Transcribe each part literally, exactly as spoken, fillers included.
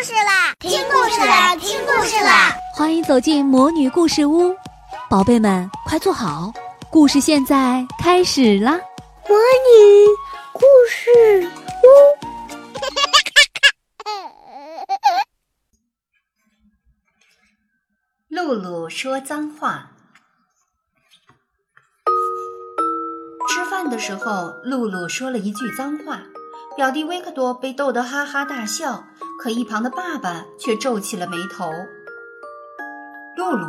故事啦！听故事啦！听故事啦！欢迎走进魔女故事屋，宝贝们快坐好，故事现在开始啦！魔女故事屋。露露说脏话。吃饭的时候，露露说了一句脏话，表弟维克多被逗得哈哈大笑，可一旁的爸爸却皱起了眉头。露露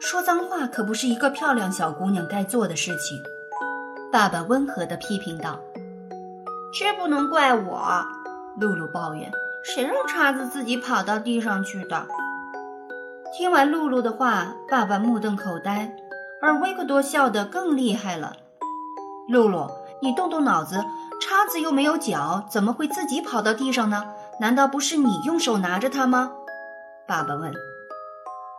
说脏话可不是一个漂亮小姑娘该做的事情，爸爸温和地批评道。这不能怪我，露露抱怨，谁让叉子自己跑到地上去的？听完露露的话，爸爸目瞪口呆，而维克多笑得更厉害了。露露，你动动脑子，叉子又没有脚，怎么会自己跑到地上呢？难道不是你用手拿着它吗？爸爸问。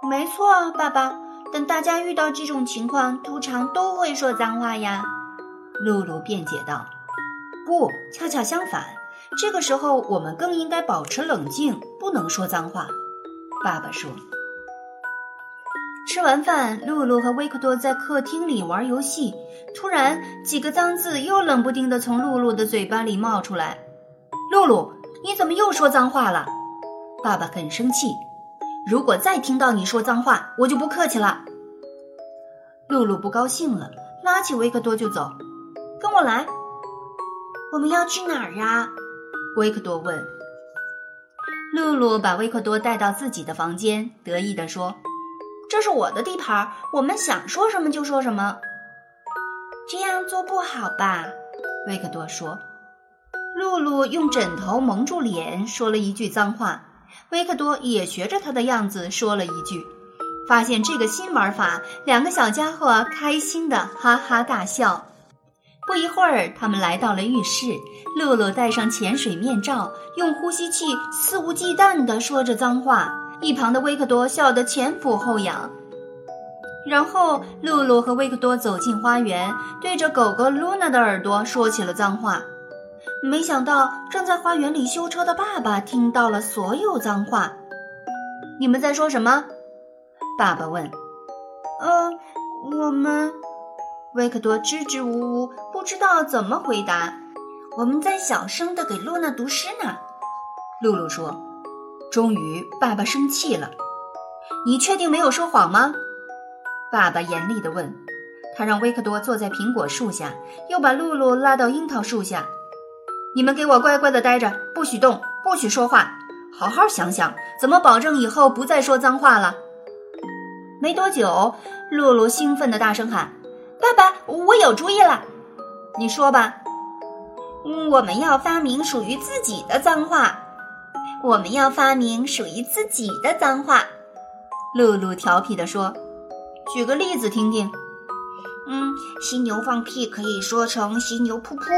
没错，爸爸，等大家遇到这种情况，通常都会说脏话呀。露露辩解道。不，恰恰相反，这个时候我们更应该保持冷静，不能说脏话。爸爸说。吃完饭，露露和维克多在客厅里玩游戏，突然几个脏字又冷不丁地从露露的嘴巴里冒出来。露露，你怎么又说脏话了？爸爸很生气，如果再听到你说脏话，我就不客气了。露露不高兴了，拉起维克多就走。跟我来。我们要去哪儿啊？维克多问。露露把维克多带到自己的房间，得意地说，这是我的地盘，我们想说什么就说什么。这样做不好吧？维克多说。露露用枕头蒙住脸，说了一句脏话。维克多也学着他的样子说了一句，发现这个新玩法，两个小家伙开心的哈哈大笑。不一会儿，他们来到了浴室，露露戴上潜水面罩，用呼吸器肆无忌惮地说着脏话。一旁的维克多笑得前俯后仰。然后露露和维克多走进花园，对着狗狗 Luna 的耳朵说起了脏话。没想到正在花园里修车的爸爸听到了所有脏话。你们在说什么？爸爸问。呃，我们……维克多支支吾吾，不知道怎么回答。我们在小声地给 Luna 读诗呢，露露说。终于，爸爸生气了。你确定没有说谎吗？爸爸严厉地问。他让维克多坐在苹果树下，又把露露拉到樱桃树下。你们给我乖乖地待着，不许动，不许说话，好好想想，怎么保证以后不再说脏话了？没多久，露露兴奋地大声喊：爸爸，我有主意了！你说吧。我们要发明属于自己的脏话。我们要发明属于自己的脏话，露露调皮地说。举个例子听听。嗯，犀牛放屁可以说成犀牛噗噗。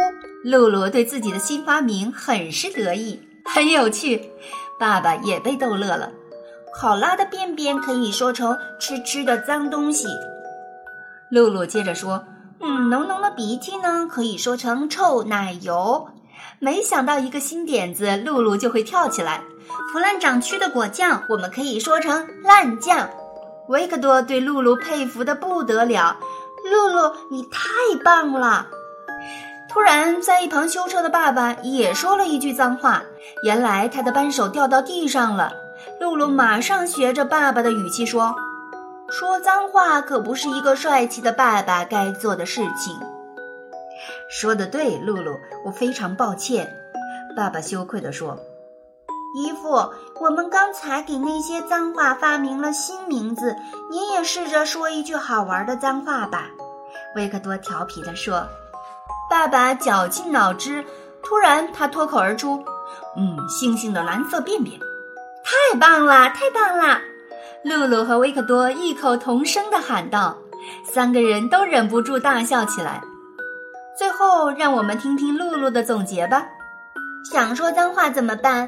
露露对自己的新发明很是得意，很有趣，爸爸也被逗乐了。考拉的便便可以说成吃吃的脏东西。露露接着说，嗯，浓浓的鼻涕呢，可以说成臭奶油。没想到一个新点子，露露就会跳起来。腐烂长蛆的果酱，我们可以说成烂酱。维克多对露露佩服得不得了，露露，你太棒了！突然，在一旁修车的爸爸也说了一句脏话，原来他的扳手掉到地上了。露露马上学着爸爸的语气说：“说脏话可不是一个帅气的爸爸该做的事情。”说得对，露露，我非常抱歉，爸爸羞愧地说。姨父，我们刚才给那些脏话发明了新名字，你也试着说一句好玩的脏话吧，维克多调皮地说。爸爸绞尽脑汁，突然他脱口而出，嗯，星星的蓝色便便。太棒了，太棒了！露露和维克多异口同声地喊道，三个人都忍不住大笑起来。最后，让我们听听露露的总结吧。想说脏话怎么办？